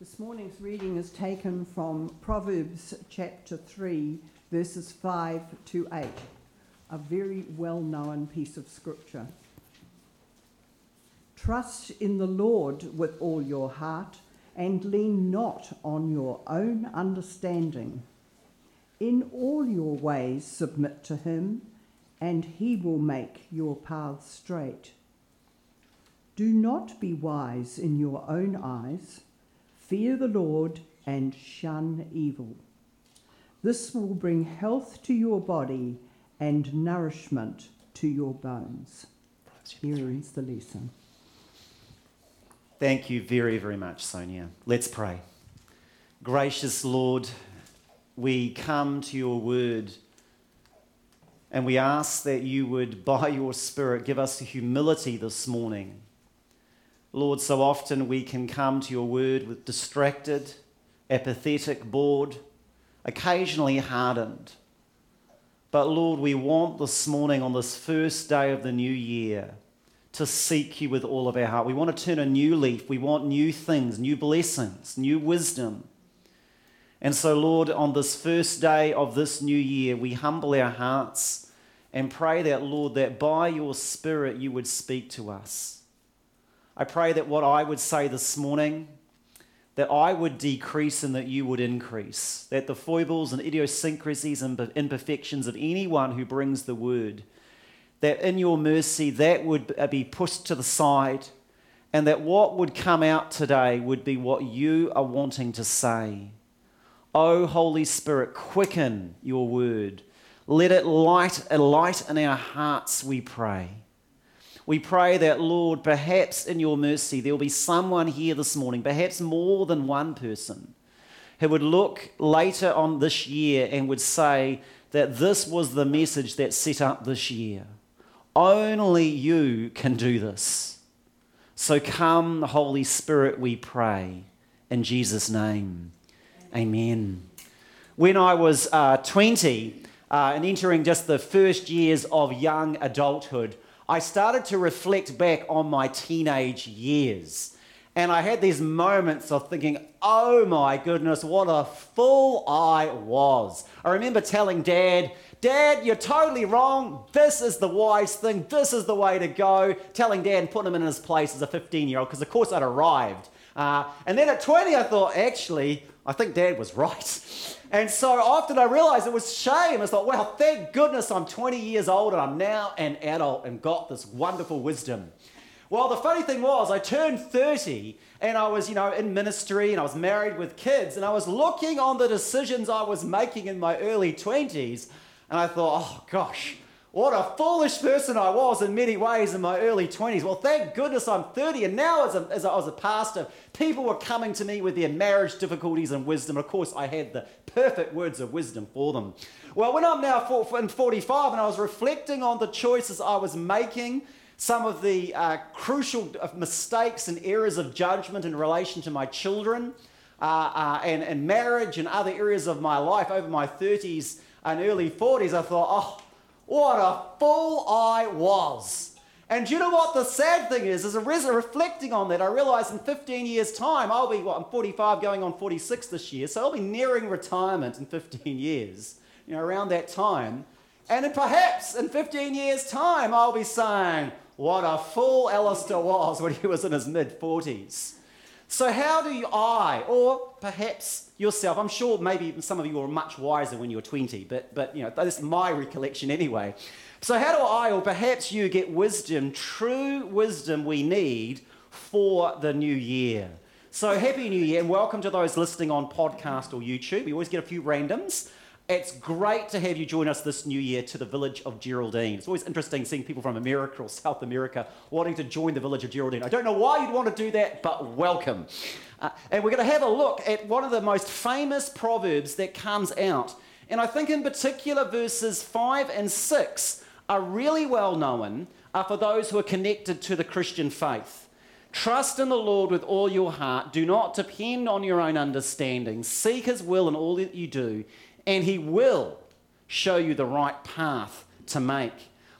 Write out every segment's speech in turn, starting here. This morning's reading is taken from Proverbs chapter 3, verses 5 to 8, a very well-known piece of scripture. Trust in the Lord with all your heart, and lean not on your own understanding. In all your ways submit to him, and he will make your paths straight. Do not be wise in your own eyes. Fear the Lord and shun evil. This will bring health to your body and nourishment to your bones. Here ends the lesson. Thank you very, very much, Sonia. Let's pray. Gracious Lord, we come to your word and we ask that you would, by your Spirit, give us humility this morning. Lord, so often we can come to your word with distracted, apathetic, bored, occasionally hardened. But Lord, we want this morning on this first day of the new year to seek you with all of our heart. We want to turn a new leaf. We want new things, new blessings, new wisdom. And so, Lord, on this first day of this new year, we humble our hearts and pray that, Lord, that by your Spirit you would speak to us. I pray that what I would say this morning, that I would decrease and that you would increase, that the foibles and idiosyncrasies and imperfections of anyone who brings the word, that in your mercy that would be pushed to the side, and that what would come out today would be what you are wanting to say. O Holy Spirit, quicken your word. Let it light a light in our hearts, we pray. We pray that, Lord, perhaps in your mercy there will be someone here this morning, perhaps more than one person, who would look later on this year and would say that this was the message that set up this year. Only you can do this. So come, Holy Spirit, we pray. In Jesus' name, amen. When I was 20 and entering just the first years of young adulthood, I started to reflect back on my teenage years, and I had these moments of thinking, oh my goodness, what a fool I was. I remember telling Dad, Dad, you're totally wrong. This is the wise thing. This is the way to go. Telling Dad and putting him in his place as a 15-year-old, because of course I'd arrived. And then at 20, I thought, actually, I think Dad was right. And so often I realized it was shame. I thought, well, thank goodness I'm 20 years old and I'm now an adult and got this wonderful wisdom. Well, the funny thing was I turned 30 and I was, in ministry and I was married with kids and I was looking on the decisions I was making in my early 20s and I thought, oh gosh, what a foolish person I was in many ways in my early 20s. Well, thank goodness I'm 30. And now as I was a pastor, people were coming to me with their marriage difficulties and wisdom. Of course, I had the perfect words of wisdom for them. Well, when I'm now 45 and I was reflecting on the choices I was making, some of the crucial mistakes and errors of judgment in relation to my children and marriage and other areas of my life over my 30s and early 40s, I thought, oh, what a fool I was. And you know what the sad thing is reflecting on that, I realized in 15 years' time, I'll be, I'm 45 going on 46 this year, so I'll be nearing retirement in 15 years, around that time. And perhaps in 15 years' time, I'll be saying, what a fool Alistair was when he was in his mid-40s. So how do I, or perhaps yourself, I'm sure maybe some of you were much wiser when you were 20, but that's my recollection anyway. So how do I, or perhaps you, get wisdom, true wisdom we need for the new year? So Happy New Year, and welcome to those listening on podcast or YouTube. We always get a few randoms. It's great to have you join us this new year to the village of Geraldine. It's always interesting seeing people from America or South America wanting to join the village of Geraldine. I don't know why you'd want to do that, but welcome. And we're going to have a look at one of the most famous proverbs that comes out. And I think in particular verses 5 and 6 are really well known for those who are connected to the Christian faith. Trust in the Lord with all your heart. Do not depend on your own understanding. Seek his will in all that you do, and he will show you the right path to make.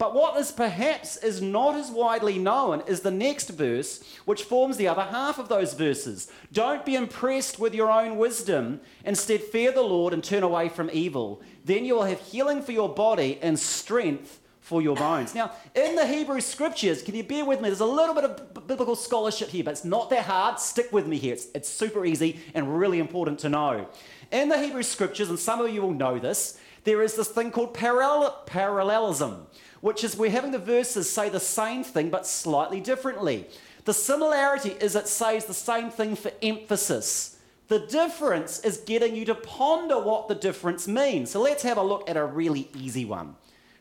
But what is perhaps is not as widely known is the next verse, which forms the other half of those verses. Don't be impressed with your own wisdom. Instead, fear the Lord and turn away from evil. Then you will have healing for your body and strength for your bones. Now, in the Hebrew scriptures, can you bear with me? There's a little bit of biblical scholarship here, but it's not that hard. Stick with me here. It's super easy and really important to know. In the Hebrew scriptures, and some of you will know this, there is this thing called parallelism, which is we're having the verses say the same thing but slightly differently. The similarity is it says the same thing for emphasis. The difference is getting you to ponder what the difference means. So let's have a look at a really easy one.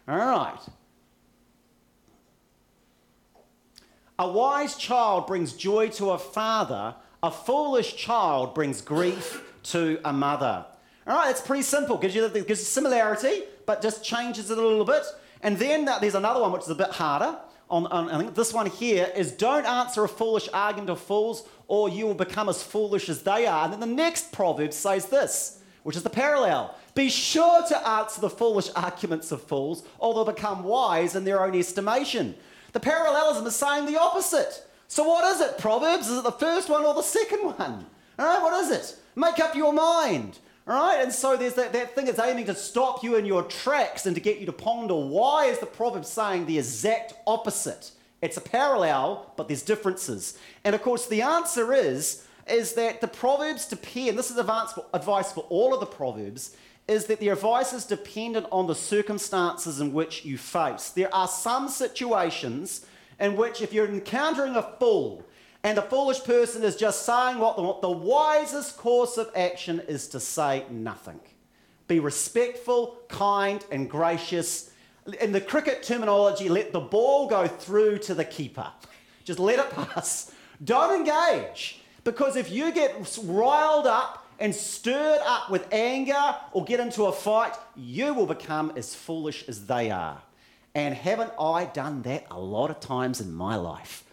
All right. A wise child brings joy to a father. A foolish child brings grief to a mother. All right, it's pretty simple. Gives you similarity, but just changes it a little bit. And then there's another one which is a bit harder. I think this one here is, don't answer a foolish argument of fools, or you will become as foolish as they are. And then the next proverb says this, which is the parallel. Be sure to answer the foolish arguments of fools, or they'll become wise in their own estimation. The parallelism is saying the opposite. So what is it, Proverbs? Is it the first one or the second one? All right, what is it? Make up your mind. Right? And so there's that thing that's aiming to stop you in your tracks and to get you to ponder, why is the proverb saying the exact opposite? It's a parallel, but there's differences. And of course, the answer is that the proverbs depend, this is advice for all of the proverbs, is that the advice is dependent on the circumstances in which you face. There are some situations in which if you're encountering a fool, and a foolish person is just saying what they want, the wisest course of action is to say nothing. Be respectful, kind, and gracious. In the cricket terminology, let the ball go through to the keeper. Just let it pass. Don't engage. Because if you get riled up and stirred up with anger or get into a fight, you will become as foolish as they are. And haven't I done that a lot of times in my life?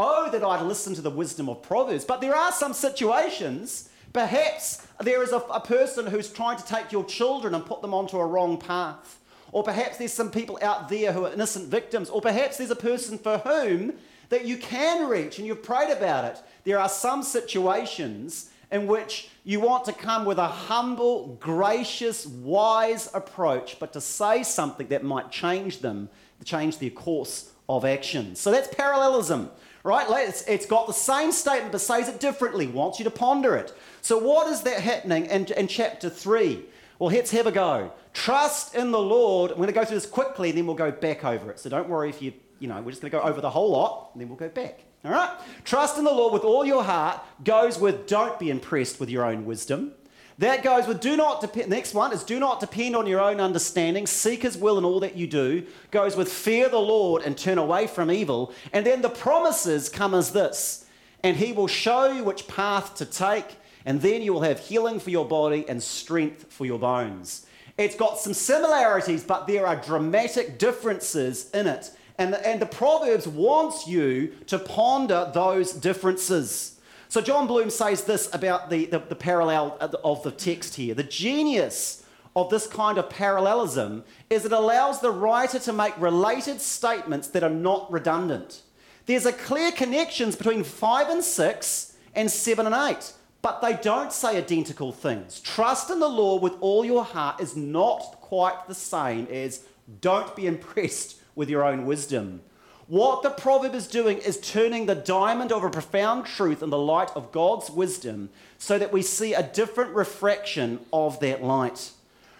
Oh, that I'd listen to the wisdom of Proverbs. But there are some situations, perhaps there is a person who's trying to take your children and put them onto a wrong path. Or perhaps there's some people out there who are innocent victims. Or perhaps there's a person for whom that you can reach and you've prayed about it. There are some situations in which you want to come with a humble, gracious, wise approach, but to say something that might change them, change their course of action. So that's parallelism. Right? It's got the same statement, but says it differently, wants you to ponder it. So what is that happening in chapter 3? Well, let's have a go. Trust in the Lord. I'm going to go through this quickly, and then we'll go back over it. So don't worry if we're just going to go over the whole lot, and then we'll go back. All right? Trust in the Lord with all your heart goes with don't be impressed with your own wisdom. That goes with do not depend. Next one is do not depend on your own understanding. Seek his will in all that you do. Goes with fear the Lord and turn away from evil. And then the promises come as this. And he will show you which path to take. And then you will have healing for your body and strength for your bones. It's got some similarities, but there are dramatic differences in it. And the Proverbs wants you to ponder those differences. So John Bloom says this about the parallel of the text here. The genius of this kind of parallelism is it allows the writer to make related statements that are not redundant. There's a clear connections between 5 and 6 and 7 and 8, but they don't say identical things. Trust in the Lord with all your heart is not quite the same as don't be impressed with your own wisdom. What the proverb is doing is turning the diamond of a profound truth in the light of God's wisdom so that we see a different refraction of that light.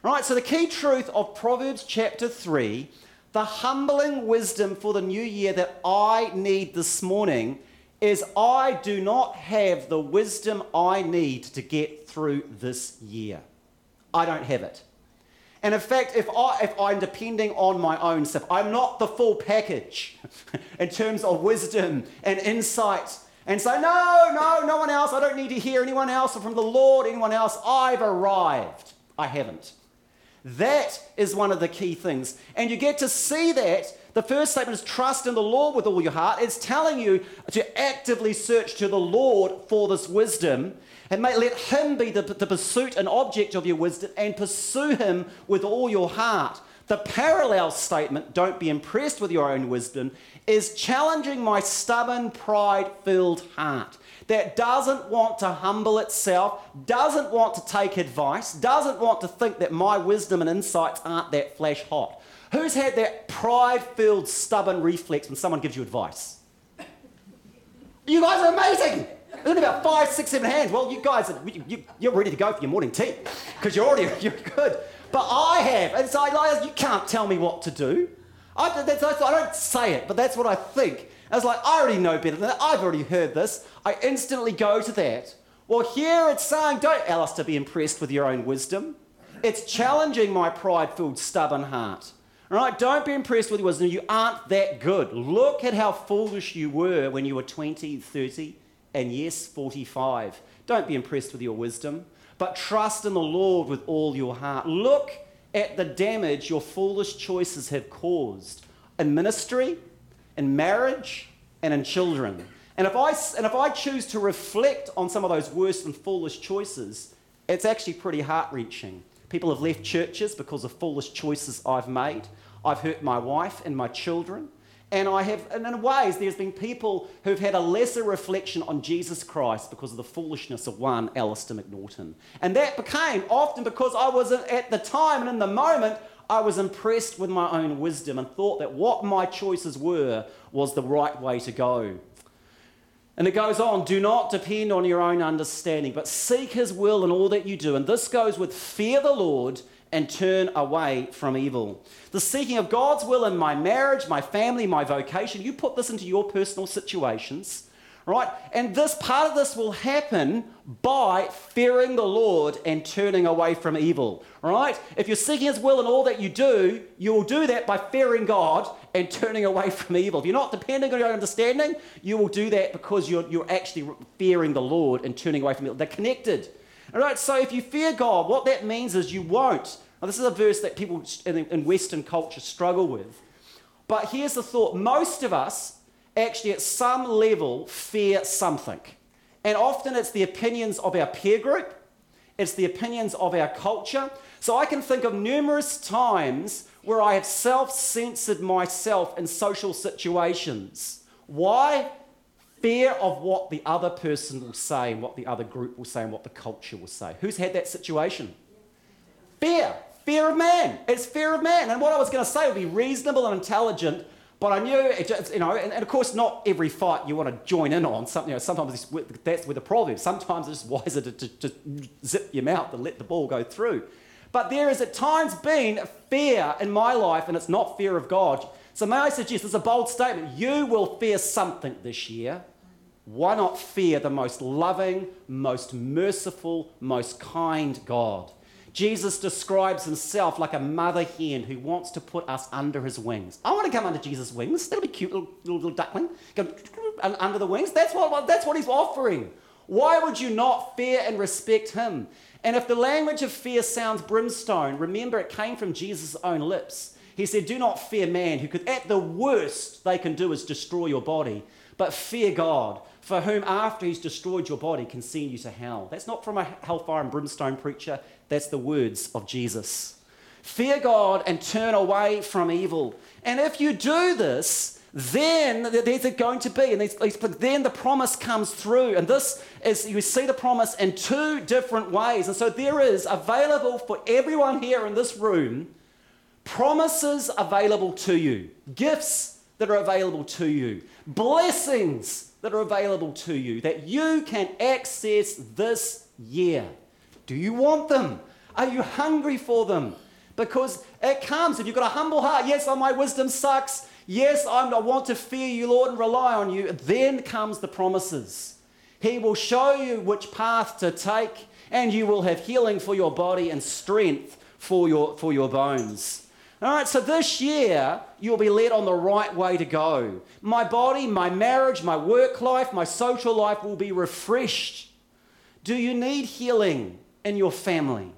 Right, so the key truth of Proverbs chapter 3, the humbling wisdom for the new year that I need this morning is I do not have the wisdom I need to get through this year. I don't have it. And in fact, if I'm depending on my own stuff, I'm not the full package in terms of wisdom and insight. And say, no one else. I don't need to hear anyone else or from the Lord, anyone else. I've arrived. I haven't. That is one of the key things. And you get to see that. The first statement is trust in the Lord with all your heart. It's telling you to actively search to the Lord for this wisdom. And let him be the pursuit and object of your wisdom and pursue him with all your heart. The parallel statement, don't be impressed with your own wisdom, is challenging my stubborn, pride-filled heart that doesn't want to humble itself, doesn't want to take advice, doesn't want to think that my wisdom and insights aren't that flash hot. Who's had that pride-filled, stubborn reflex when someone gives you advice? You guys are amazing. There's only about 5, 6, 7 hands. Well, you guys, you're ready to go for your morning tea because you're good. But I have, and so like, you can't tell me what to do. I don't say it, but that's what I think. I was like, I already know better than that. I've already heard this. I instantly go to that. Well, here it's saying, don't, Alistair, be impressed with your own wisdom. It's challenging my pride-filled, stubborn heart. All right, don't be impressed with your wisdom. You aren't that good. Look at how foolish you were when you were 20, 30, and yes, 45. Don't be impressed with your wisdom, but trust in the Lord with all your heart. Look at the damage your foolish choices have caused in ministry, in marriage, and in children. And if I choose to reflect on some of those worse and foolish choices, it's actually pretty heart-wrenching. People have left churches because of foolish choices I've made. I've hurt my wife and my children. And in ways, there's been people who've had a lesser reflection on Jesus Christ because of the foolishness of one Alistair McNaughton. And that became often because I was, at the time and in the moment, I was impressed with my own wisdom and thought that what my choices were was the right way to go. And it goes on, do not depend on your own understanding, but seek his will in all that you do. And this goes with fear the Lord and turn away from evil. The seeking of God's will in my marriage, my family, my vocation, you put this into your personal situations, right? And this part of this will happen by fearing the Lord and turning away from evil, right? If you're seeking his will in all that you do, you will do that by fearing God and turning away from evil. If you're not depending on your understanding, you will do that because you're actually fearing the Lord and turning away from evil. They're connected. All right, so if you fear God, what that means is you won't. Now, this is a verse that people in Western culture struggle with. But here's the thought. Most of us actually at some level fear something. And often it's the opinions of our peer group. It's the opinions of our culture. So I can think of numerous times where I have self-censored myself in social situations. Why? Fear of what the other person will say, and what the other group will say, and what the culture will say. Who's had that situation? Fear. Fear of man. It's fear of man. And what I was going to say would be reasonable and intelligent, but I knew, and of course not every fight you want to join in on. Sometimes that's where the problem is. Sometimes it's just wiser to zip your mouth and let the ball go through. But there has at times been fear in my life, and it's not fear of God. So may I suggest, it's a bold statement, you will fear something this year. Why not fear the most loving, most merciful, most kind God? Jesus describes himself like a mother hen who wants to put us under his wings. I want to come under Jesus' wings. That'll be cute, little duckling. Go under the wings. That's what he's offering. Why would you not fear and respect him? And if the language of fear sounds brimstone, remember it came from Jesus' own lips. He said, do not fear man, who could, at the worst they can do is destroy your body, but fear God, for whom after he's destroyed your body can send you to hell. That's not from a hellfire and brimstone preacher. That's the words of Jesus. Fear God and turn away from evil. And if you do this, then there's going to be, and then the promise comes through. And this is, you see the promise in two different ways. And so there is available for everyone here in this room, promises available to you, gifts that are available to you, blessings that are available to you, that you can access this year. Do you want them? Are you hungry for them? Because it comes, if you've got a humble heart, yes, my wisdom sucks, yes, I want to fear you, Lord, and rely on you. Then comes the promises. He will show you which path to take, and you will have healing for your body and strength for your bones. All right, so this year, you'll be led on the right way to go. My body, my marriage, my work life, my social life will be refreshed. Do you need healing in your family?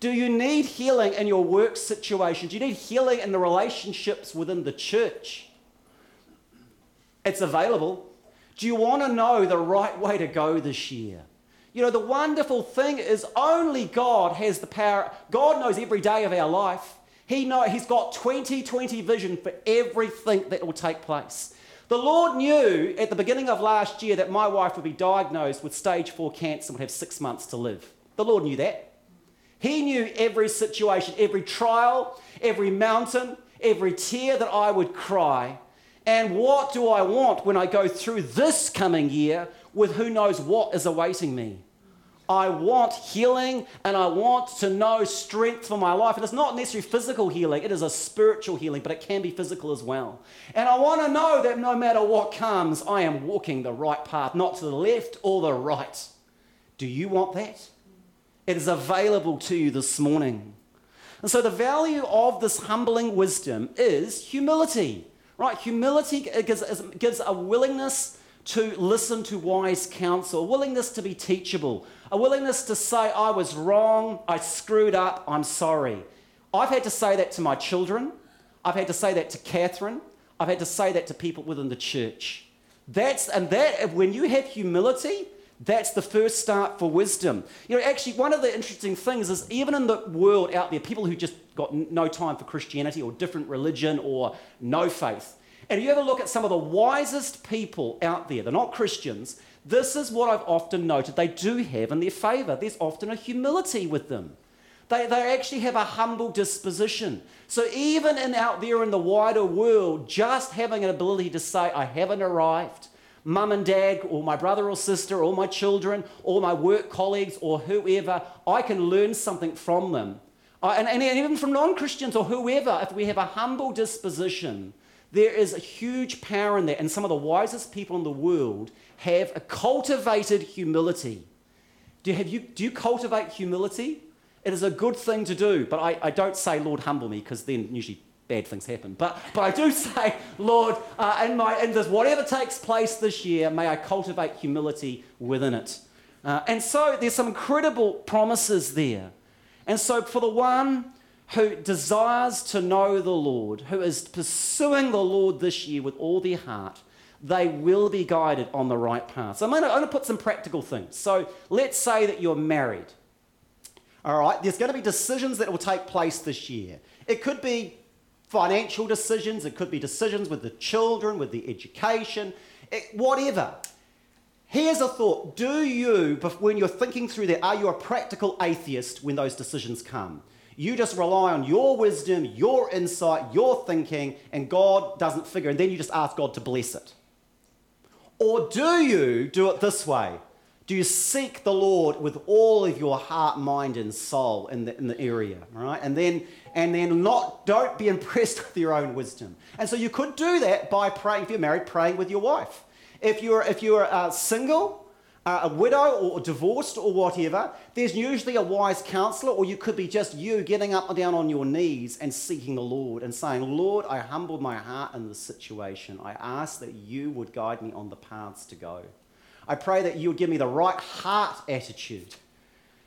Do you need healing in your work situation? Do you need healing in the relationships within the church? It's available. Do you want to know the right way to go this year? You know, the wonderful thing is only God has the power. God knows every day of our life. He's got 20/20 vision for everything that will take place. The Lord knew at the beginning of last year that my wife would be diagnosed with stage 4 cancer and would have 6 months to live. The Lord knew that. He knew every situation, every trial, every mountain, every tear that I would cry. And what do I want when I go through this coming year with who knows what is awaiting me? I want healing and I want to know strength for my life. And it's not necessarily physical healing. It is a spiritual healing, but it can be physical as well. And I want to know that no matter what comes, I am walking the right path, not to the left or the right. Do you want that? It is available to you this morning. And so the value of this humbling wisdom is humility, right? Humility gives a willingness to listen to wise counsel, a willingness to be teachable, a willingness to say, I was wrong, I screwed up, I'm sorry. I've had to say that to my children. I've had to say that to Catherine. I've had to say that to people within the church. When you have humility, that's the first start for wisdom. You know, actually, one of the interesting things is even in the world out there, people who just got no time for Christianity or different religion or no faith, and if you ever look at some of the wisest people out there, they're not Christians, this is what I've often noted they do have in their favour. There's often a humility with them. They actually have a humble disposition. So even out there in the wider world, just having an ability to say, I haven't arrived. Mum and dad or my brother or sister or my children or my work colleagues or whoever, I can learn something from them. And even from non-Christians or whoever, if we have a humble disposition, there is a huge power in that, and some of the wisest people in the world have a cultivated humility. Do you cultivate humility? It is a good thing to do, but I don't say, Lord, humble me, because then usually bad things happen. But I do say, Lord, in this whatever takes place this year, may I cultivate humility within it. And so there's some incredible promises there. And so for the one who desires to know the Lord, who is pursuing the Lord this year with all their heart, they will be guided on the right path. So I'm going to put some practical things. So let's say that you're married. All right, there's going to be decisions that will take place this year. It could be financial decisions. It could be decisions with the children, with the education, whatever. Here's a thought. Do you, when you're thinking through that, are you a practical atheist when those decisions come? You just rely on your wisdom, your insight, your thinking, and God doesn't figure, and then you just ask God to bless it. Or do you do it this way? Do you seek the Lord with all of your heart, mind, and soul in the area, right? And then don't be impressed with your own wisdom. And so you could do that by praying. If you're married, praying with your wife. If you're single, a widow or divorced or whatever, there's usually a wise counsellor, or you could be just you getting up and down on your knees and seeking the Lord and saying, Lord, I humbled my heart in this situation. I ask that you would guide me on the paths to go. I pray that you would give me the right heart attitude.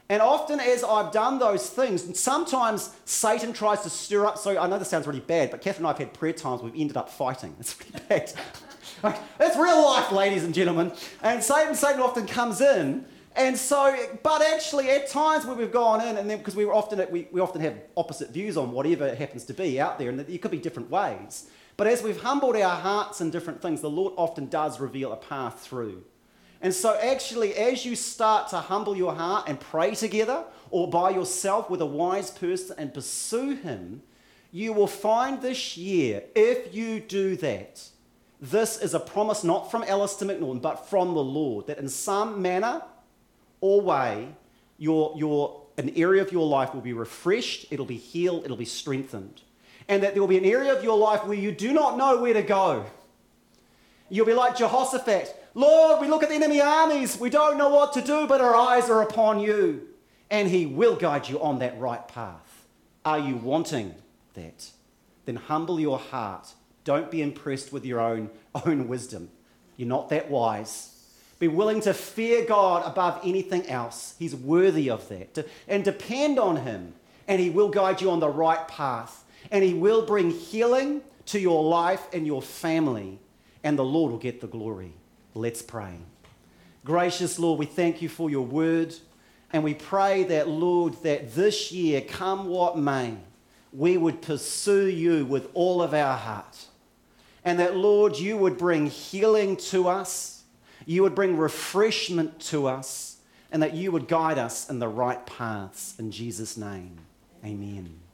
And often as I've done those things, sometimes Satan tries to stir up. So I know this sounds really bad, but Catherine and I have had prayer times where we've ended up fighting. It's pretty bad. It's real life, ladies and gentlemen. And Satan often comes in. And so, but actually at times where we've gone in, and then because we often have opposite views on whatever it happens to be out there, and it could be different ways. But as we've humbled our hearts in different things, the Lord often does reveal a path through. And so actually, as you start to humble your heart and pray together or by yourself with a wise person and pursue him, you will find this year, if you do that, this is a promise not from Alistair McNaughton, but from the Lord, that in some manner or way, an area of your life will be refreshed, it'll be healed, it'll be strengthened. And that there will be an area of your life where you do not know where to go. You'll be like Jehoshaphat. Lord, we look at the enemy armies, we don't know what to do, but our eyes are upon you. And he will guide you on that right path. Are you wanting that? Then humble your heart. Don't be impressed with your own wisdom. You're not that wise. Be willing to fear God above anything else. He's worthy of that. And depend on him, and he will guide you on the right path. And he will bring healing to your life and your family, and the Lord will get the glory. Let's pray. Gracious Lord, we thank you for your word, and we pray that, Lord, that this year, come what may, we would pursue you with all of our heart. And that, Lord, you would bring healing to us, you would bring refreshment to us, and that you would guide us in the right paths. In Jesus' name, amen.